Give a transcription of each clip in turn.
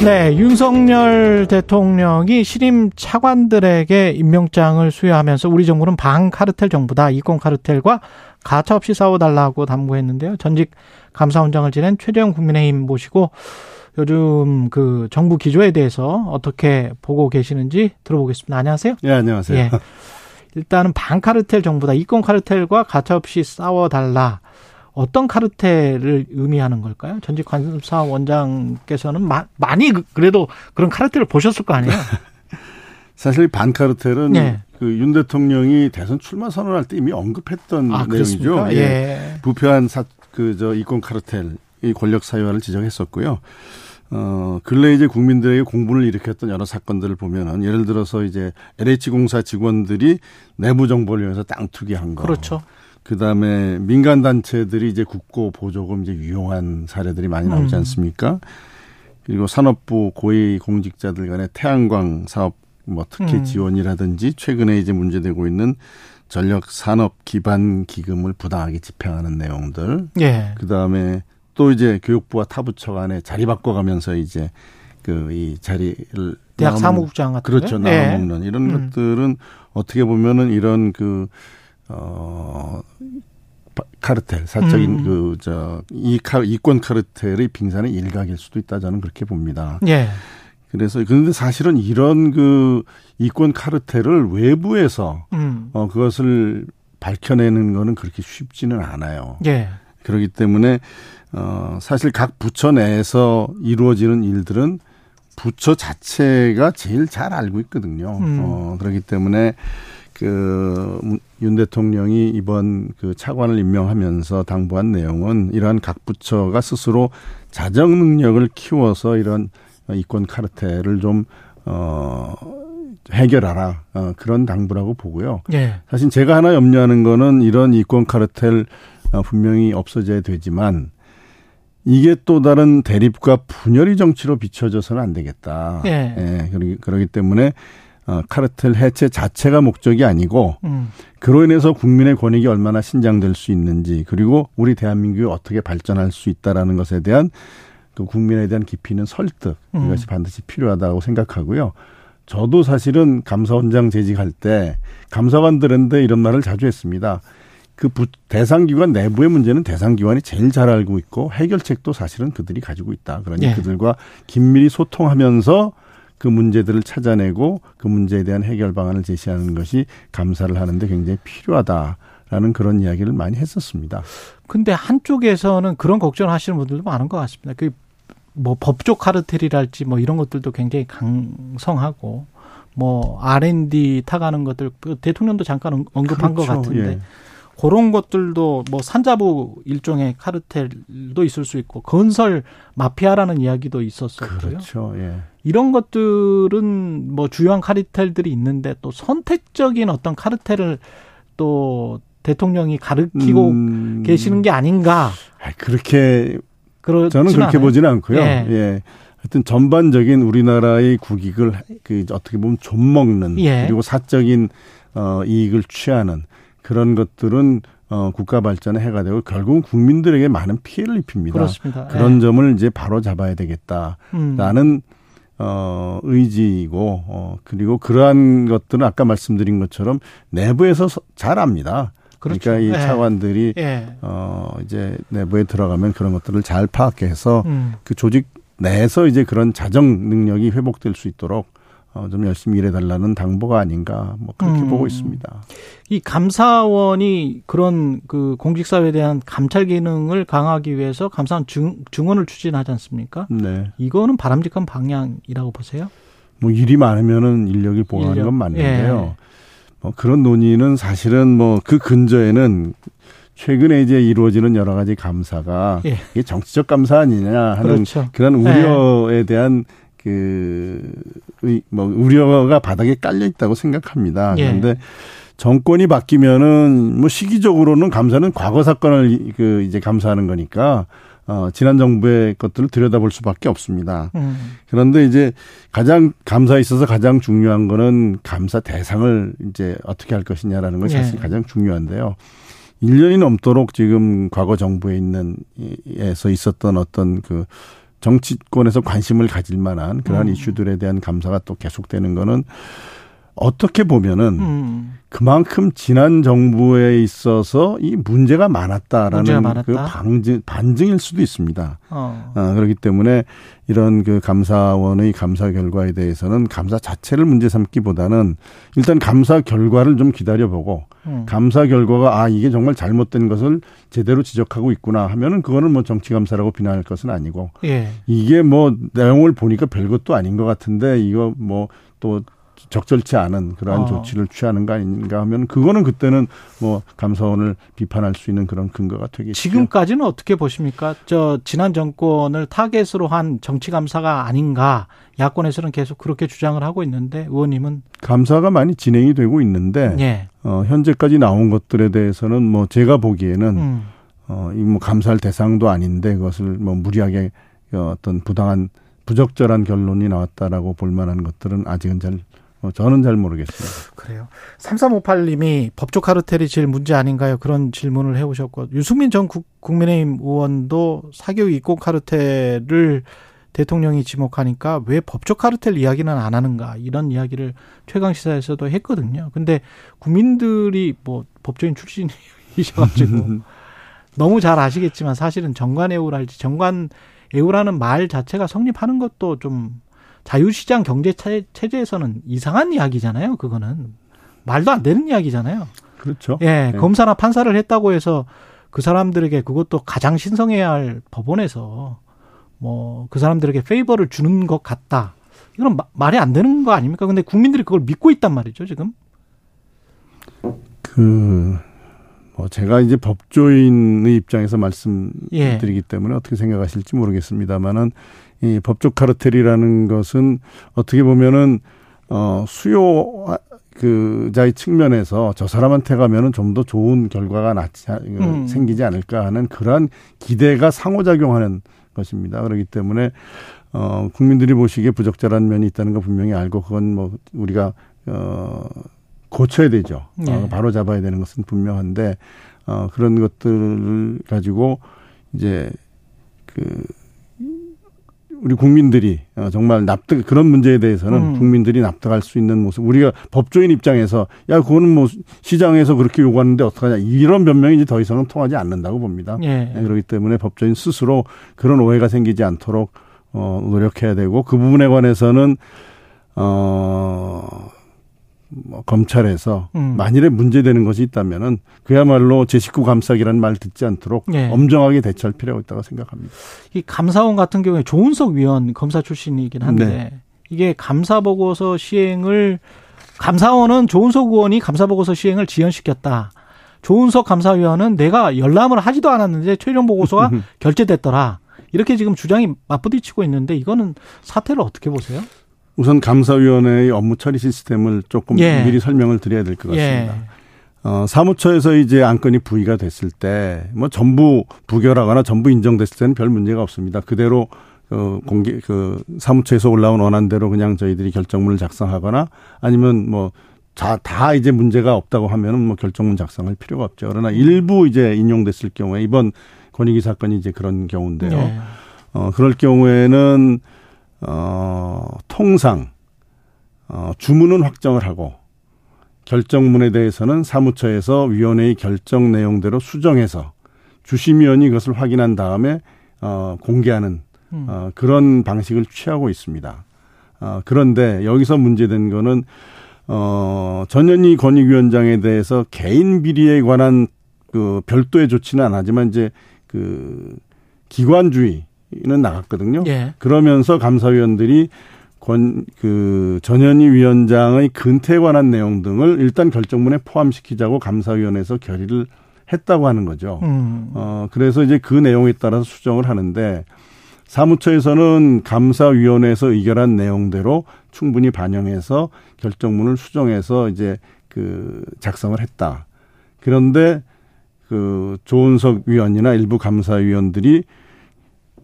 네, 윤석열 대통령이 신임 차관들에게 임명장을 수여하면서 우리 정부는 반카르텔 정부다, 이권 카르텔과 가차없이 싸워달라고 당부했는데요. 전직 감사원장을 지낸 최재형 국민의힘 모시고 요즘 그 정부 기조에 대해서 어떻게 보고 계시는지 들어보겠습니다. 안녕하세요. 네, 안녕하세요. 예. 일단은 반카르텔 정부다, 이권 카르텔과 가차없이 싸워달라. 어떤 카르텔을 의미하는 걸까요? 전직 감사원장께서는 많이 그래도 그런 카르텔을 보셨을 거 아니에요? 사실 반카르텔은 네. 그 윤 대통령이 대선 출마 선언할 때 이미 언급했던 내용이죠. 예. 예. 부패한 이권 카르텔, 이 권력 사유화를 지적했었고요. 근래 이제 국민들에게 공분을 일으켰던 여러 사건들을 보면은 예를 들어서 이제 LH공사 직원들이 내부 정보를 이용해서 땅 투기한 거. 그렇죠. 그다음에 민간 단체들이 이제 국고 보조금 이제 유용한 사례들이 많이 나오지 않습니까? 그리고 산업부 고위 공직자들 간의 태양광 사업 뭐 특혜 지원이라든지 최근에 이제 문제되고 있는 전력 산업 기반 기금을 부당하게 집행하는 내용들. 예. 그다음에 또 이제 교육부와 타 부처 간에 자리 바꿔가면서 이제 이 자리를 대학 사무국장 같은 그렇죠. 나눠먹는 예. 이런 것들은 어떻게 보면은 이런 카르텔, 사적인 이권 카르텔의 빙산의 일각일 수도 있다, 저는 그렇게 봅니다. 예. 그래서, 그런데 사실은 이런 이권 카르텔을 외부에서, 그것을 밝혀내는 거는 그렇게 쉽지는 않아요. 예. 그렇기 때문에, 사실 각 부처 내에서 이루어지는 일들은 부처 자체가 제일 잘 알고 있거든요. 그렇기 때문에, 윤 대통령이 이번 차관을 임명하면서 당부한 내용은 이러한 각 부처가 스스로 자정 능력을 키워서 이런 이권 카르텔을 좀, 해결하라. 그런 당부라고 보고요. 예. 사실 제가 하나 염려하는 거는 이런 이권 카르텔 분명히 없어져야 되지만 이게 또 다른 대립과 분열의 정치로 비춰져서는 안 되겠다. 예. 예. 그러기 때문에 카르텔 해체 자체가 목적이 아니고 그로 인해서 국민의 권익이 얼마나 신장될 수 있는지 그리고 우리 대한민국이 어떻게 발전할 수 있다라는 것에 대한 국민에 대한 깊이 있는 설득 이것이 반드시 필요하다고 생각하고요. 저도 사실은 감사원장 재직할 때 감사관들한테 이런 말을 자주 했습니다. 대상기관 내부의 문제는 대상기관이 제일 잘 알고 있고 해결책도 사실은 그들이 가지고 있다. 그러니 예. 그들과 긴밀히 소통하면서 그 문제들을 찾아내고 그 문제에 대한 해결 방안을 제시하는 것이 감사를 하는데 굉장히 필요하다라는 그런 이야기를 많이 했었습니다. 근데 한쪽에서는 그런 걱정하시는 분들도 많은 것 같습니다. 법조 카르텔이랄지 이런 것들도 굉장히 강성하고 R&D 타가는 것들 대통령도 잠깐 언급한 그렇죠. 것 같은데 예. 그런 것들도 산자부 일종의 카르텔도 있을 수 있고 건설 마피아라는 이야기도 있었었고요. 그렇죠. 예. 이런 것들은 주요한 카르텔들이 있는데 또 선택적인 어떤 카르텔을 또 대통령이 가르치고 계시는 게 아닌가. 저는 그렇게 않아요. 보지는 않고요. 예. 예. 하여튼 전반적인 우리나라의 국익을 어떻게 보면 좀먹는 예. 그리고 사적인 이익을 취하는 그런 것들은 국가 발전에 해가 되고 결국은 국민들에게 많은 피해를 입힙니다. 그렇습니다. 그런 예. 점을 이제 바로 잡아야 되겠다라는 의지이고 그리고 그러한 것들은 아까 말씀드린 것처럼 내부에서 잘 압니다. 그렇죠. 그러니까 이 차관들이 예. 이제 내부에 들어가면 그런 것들을 잘 파악해서 그 조직 내에서 이제 그런 자정 능력이 회복될 수 있도록 좀 열심히 일해달라는 당부가 아닌가 그렇게 보고 있습니다. 이 감사원이 그런 공직사회에 대한 감찰 기능을 강화하기 위해서 감사원 증원을 추진하지 않습니까? 네. 이거는 바람직한 방향이라고 보세요? 일이 많으면은 인력이 보강하는 건 맞는데요. 예. 그런 논의는 사실은 그 근저에는 최근에 이제 이루어지는 여러 가지 감사가 예. 이게 정치적 감사 아니냐 하는 그렇죠. 그런 우려에 예. 대한 우려가 바닥에 깔려 있다고 생각합니다. 예. 그런데 정권이 바뀌면은 뭐 시기적으로는 감사는 과거 사건을 그 이제 감사하는 거니까 지난 정부의 것들을 들여다볼 수밖에 없습니다. 그런데 이제 가장 감사에 있어서 가장 중요한 거는 감사 대상을 이제 어떻게 할 것이냐라는 것이 사실 가장 중요한데요. 1년이 넘도록 지금 과거 정부에 있는 에서 있었던 어떤 그 정치권에서 관심을 가질 만한 그러한 이슈들에 대한 감사가 또 계속되는 거는 어떻게 보면은 그만큼 지난 정부에 있어서 이 문제가 많았다라는 그 반증일 수도 있습니다. 그렇기 때문에 이런 그 감사원의 감사 결과에 대해서는 감사 자체를 문제 삼기보다는 일단 감사 결과를 좀 기다려보고 감사 결과가 아 이게 정말 잘못된 것을 제대로 지적하고 있구나 하면은 그거는 뭐 정치 감사라고 비난할 것은 아니고 이게 뭐 내용을 보니까 별것도 아닌 것 같은데 이거 뭐 또 적절치 않은 그러한 조치를 취하는 거 아닌가 하면 그거는 그때는 뭐 감사원을 비판할 수 있는 그런 근거가 되겠죠. 지금까지는 어떻게 보십니까? 저 지난 정권을 타겟으로 한 정치 감사가 아닌가 야권에서는 계속 그렇게 주장을 하고 있는데 의원님은 감사가 많이 진행이 되고 있는데 현재까지 나온 것들에 대해서는 뭐 제가 보기에는 이 뭐 감사할 대상도 아닌데 그것을 뭐 무리하게 어떤 부당한 부적절한 결론이 나왔다라고 볼 만한 것들은 아직은 잘. 저는 잘 모르겠습니다. 그래요. 3358님이 법조 카르텔이 제일 문제 아닌가요? 그런 질문을 해오셨고 유승민 전 국민의힘 의원도 사교육 입국 카르텔을 대통령이 지목하니까 왜 법조 카르텔 이야기는 안 하는가 이런 이야기를 최강시사에서도 했거든요. 근데 국민들이 뭐 법조인 출신이셔가지고 너무 잘 아시겠지만 사실은 정관예우랄지 정관예우라는 말 자체가 성립하는 것도 좀 자유시장 경제 체제에서는 이상한 이야기잖아요. 그거는 말도 안 되는 이야기잖아요. 그렇죠. 예, 네. 검사나 판사를 했다고 해서 그 사람들에게 그것도 가장 신성해야 할 법원에서 뭐 그 사람들에게 페이버를 주는 것 같다. 이건 말이 안 되는 거 아닙니까? 근데 국민들이 그걸 믿고 있단 말이죠, 지금. 제가 이제 법조인의 입장에서 말씀드리기 때문에 어떻게 생각하실지 모르겠습니다만은 이 법조 카르텔이라는 것은 어떻게 보면은 수요 그자의 측면에서 저 사람한테 가면은 좀 더 좋은 결과가 생기지 않을까 하는 그러한 기대가 상호작용하는 것입니다. 그렇기 때문에 국민들이 보시기에 부적절한 면이 있다는 거 분명히 알고 그건 뭐 우리가 고쳐야 되죠. 바로 잡아야 되는 것은 분명한데 그런 것들을 가지고 이제 그 우리 국민들이 정말 납득 그런 문제에 대해서는 국민들이 납득할 수 있는 모습 우리가 법조인 입장에서 야 그거는 뭐 시장에서 그렇게 요구하는데 어떡하냐 이런 변명이 이제 더 이상은 통하지 않는다고 봅니다. 그렇기 때문에 법조인 스스로 그런 오해가 생기지 않도록 노력해야 되고 그 부분에 관해서는 뭐 검찰에서 만일에 문제되는 것이 있다면은 그야말로 제 식구 감싸기라는 말 듣지 않도록 엄정하게 대처할 필요가 있다고 생각합니다. 이 감사원 같은 경우에 조은석 위원 검사 출신이긴 한데 이게 감사보고서 시행을 감사원은 조은석 의원이 감사보고서 시행을 지연시켰다. 조은석 감사위원은 내가 열람을 하지도 않았는데 최종보고서가 결제됐더라. 이렇게 지금 주장이 맞부딪히고 있는데 이거는 사태를 어떻게 보세요? 우선 감사위원회의 업무 처리 시스템을 조금 미리 설명을 드려야 될 것 같습니다. 사무처에서 이제 안건이 부의가 됐을 때 뭐 전부 부결하거나 전부 인정됐을 때는 별 문제가 없습니다. 그대로 공개 그 사무처에서 올라온 원안대로 그냥 저희들이 결정문을 작성하거나 아니면 뭐 다 이제 문제가 없다고 하면은 뭐 결정문 작성할 필요가 없죠. 그러나 일부 이제 인용됐을 경우에 이번 권익위 사건이 이제 그런 경우인데요. 그럴 경우에는 통상 주문은 확정을 하고 결정문에 대해서는 사무처에서 위원회의 결정 내용대로 수정해서 주심위원이 그것을 확인한 다음에 공개하는 그런 방식을 취하고 있습니다. 그런데 여기서 문제된 거는 전현희 권익위원장에 대해서 개인 비리에 관한 그 별도의 조치는 안 하지만 이제 그 기관주의 는 나갔거든요. 그러면서 감사위원들이 전현희 위원장의 근태에 관한 내용 등을 일단 결정문에 포함시키자고 감사위원회에서 결의를 했다고 하는 거죠. 그래서 이제 그 내용에 따라서 수정을 하는데 사무처에서는 감사위원회에서 의결한 내용대로 충분히 반영해서 결정문을 수정해서 이제 그 작성을 했다. 그런데 그 조은석 위원이나 일부 감사위원들이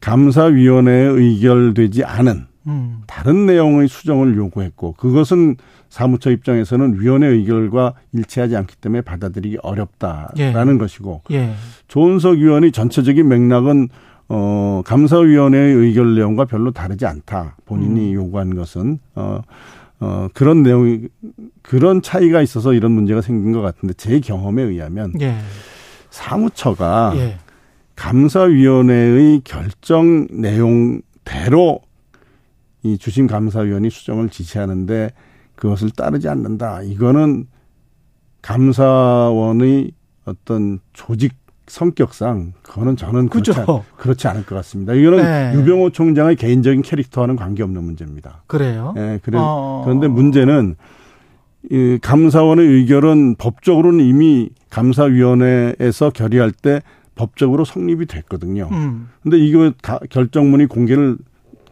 감사위원회에 의결되지 않은 다른 내용의 수정을 요구했고, 그것은 사무처 입장에서는 위원회 의결과 일치하지 않기 때문에 받아들이기 어렵다라는 예. 것이고 예. 조은석 위원이 전체적인 맥락은 감사위원회의 의결 내용과 별로 다르지 않다. 본인이 요구한 것은 그런 내용이 그런 차이가 있어서 이런 문제가 생긴 것 같은데, 제 경험에 의하면 예. 사무처가 예. 감사위원회의 결정 내용대로 이 주심 감사위원이 수정을 지시하는데 그것을 따르지 않는다. 이거는 감사원의 어떤 조직 성격상 그거는 저는 그렇지 않을 것 같습니다. 이거는 네. 유병호 총장의 개인적인 캐릭터와는 관계없는 문제입니다. 그래요? 네, 그런데 문제는 이 감사원의 의결은 법적으로는 이미 감사위원회에서 결의할 때 법적으로 성립이 됐거든요. 그런데 이거 결정문이 공개를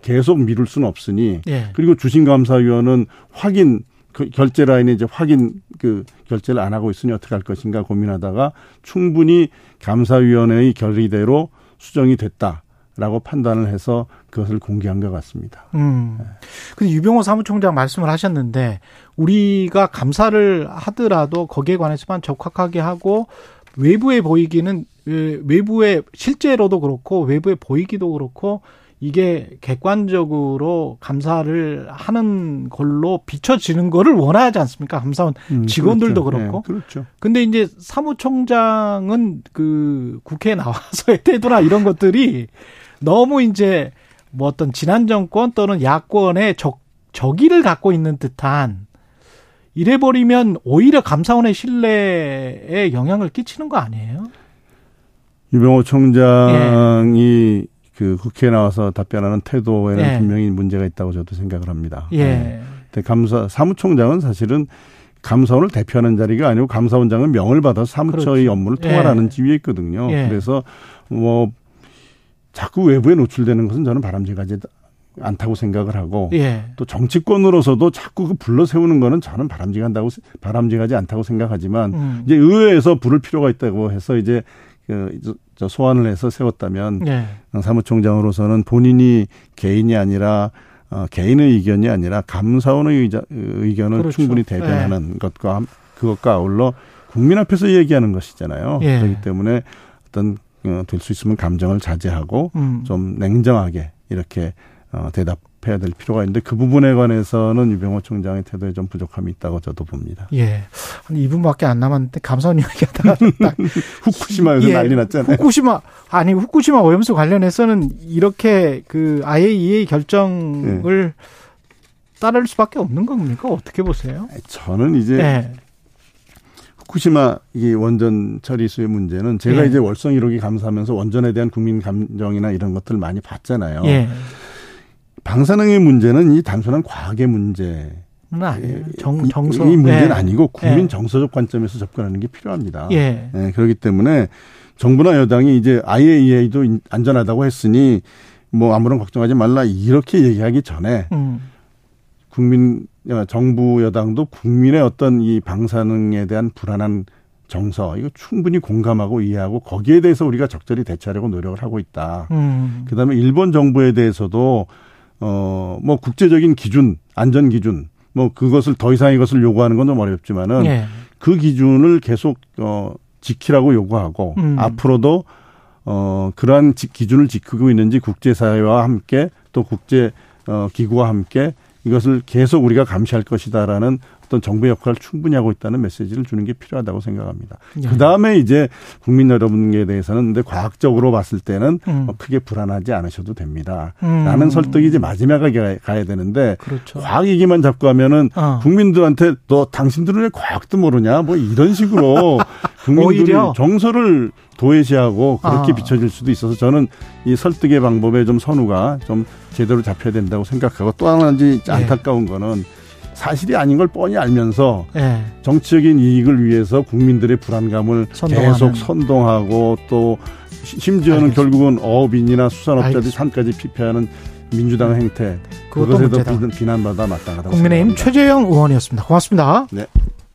계속 미룰 수는 없으니 예. 그리고 주심감사위원은 확인 그 결제 라인에 이제 확인 그 결제를 안 하고 있으니 어떻게 할 것인가 고민하다가 충분히 감사위원회의 결의대로 수정이 됐다라고 판단을 해서 그것을 공개한 것 같습니다. 근데 유병호 사무총장 말씀을 하셨는데, 우리가 감사를 하더라도 거기에 관해서만 적확하게 하고 외부에 보이기는 외부에 실제로도 그렇고 외부에 보이기도 그렇고 이게 객관적으로 감사를 하는 걸로 비춰지는 거를 원하지 않습니까? 감사원 직원들도 그렇죠. 그렇고. 네, 그렇죠. 근데 이제 사무총장은 그 국회에 나와서의 태도나 이런 것들이 너무 이제 뭐 어떤 지난 정권 또는 야권의 적의를 갖고 있는 듯한, 이래버리면 오히려 감사원의 신뢰에 영향을 끼치는 거 아니에요? 유병호 총장이 예. 그 국회에 나와서 답변하는 태도에는 예. 분명히 문제가 있다고 저도 생각을 합니다. 예. 네. 근데 사무총장은 사실은 감사원을 대표하는 자리가 아니고 감사원장은 명을 받아서 사무처의 그렇지. 업무를 통할하는 예. 지위에 있거든요. 예. 그래서 뭐 자꾸 외부에 노출되는 것은 저는 바람직하지 않다고 생각을 하고 예. 또 정치권으로서도 자꾸 그 불러 세우는 거는 저는 바람직하지 않다고 생각하지만 이제 의회에서 부를 필요가 있다고 해서 이제 저 소환을 해서 세웠다면 네. 사무총장으로서는 본인이 개인이 아니라 개인의 의견이 아니라 감사원의 의견을 그렇죠. 충분히 대변하는 네. 그것과 아울러 국민 앞에서 얘기하는 것이잖아요. 네. 그렇기 때문에 어떤 될 수 있으면 감정을 자제하고 좀 냉정하게 이렇게 대답해야 될 필요가 있는데, 그 부분에 관해서는 유병호 총장의 태도에 좀 부족함이 있다고 저도 봅니다. 예. 한 2분밖에 안 남았는데 감사원 이야기하다가 딱 후쿠시마에서 예. 난리 났잖아요. 후쿠시마 오염수 관련해서는 이렇게 그 IAEA 결정을 예. 따를 수밖에 없는 겁니까? 어떻게 보세요? 저는 이제 예. 후쿠시마 이 원전 처리수의 문제는 제가 예. 이제 월성 1호기 감사하면서 원전에 대한 국민 감정이나 이런 것들을 많이 봤잖아요. 예. 방사능의 문제는 이 단순한 과학의 문제는 아니에요. 정서. 이 문제는 예. 아니고 국민 정서적 관점에서 접근하는 게 필요합니다. 예. 예. 그렇기 때문에 정부나 여당이 이제 IAEA도 안전하다고 했으니 뭐 아무런 걱정하지 말라 이렇게 얘기하기 전에 정부 여당도 국민의 어떤 이 방사능에 대한 불안한 정서, 이거 충분히 공감하고 이해하고 거기에 대해서 우리가 적절히 대처하려고 노력을 하고 있다. 그다음에 일본 정부에 대해서도 뭐 국제적인 기준, 안전 기준, 뭐 그것을 더 이상의 것을 요구하는 건 좀 어렵지만은 예. 그 기준을 계속 지키라고 요구하고 앞으로도 그러한 기준을 지키고 있는지 국제사회와 함께 또 국제 기구와 함께 이것을 계속 우리가 감시할 것이다라는 어떤 정부의 역할을 충분히 하고 있다는 메시지를 주는 게 필요하다고 생각합니다. 예. 그다음에 이제 국민 여러분에 대해서는 근데 과학적으로 봤을 때는 크게 불안하지 않으셔도 됩니다. 라는 설득이 이제 마지막에 가야 되는데 그렇죠. 과학 얘기만 잡고 하면은 국민들한테 너 당신들은 왜 과학도 모르냐 뭐 이런 식으로 국민들이 정서를 도외시하고 그렇게 비춰질 수도 있어서 저는 이 설득의 방법에 좀 선우가 좀 제대로 잡혀야 된다고 생각하고, 또 하나 이제 안타까운 거는 사실이 아닌 걸 뻔히 알면서 예. 정치적인 이익을 위해서 국민들의 불안감을 계속 선동하고 또 심지어는 알겠습니다. 결국은 어업인이나 수산업자들이 산까지 피폐하는 민주당 행태, 그것에도 비난받아 마땅하다고 생각합니다. 국민의힘 최재형 의원이었습니다. 고맙습니다. 네.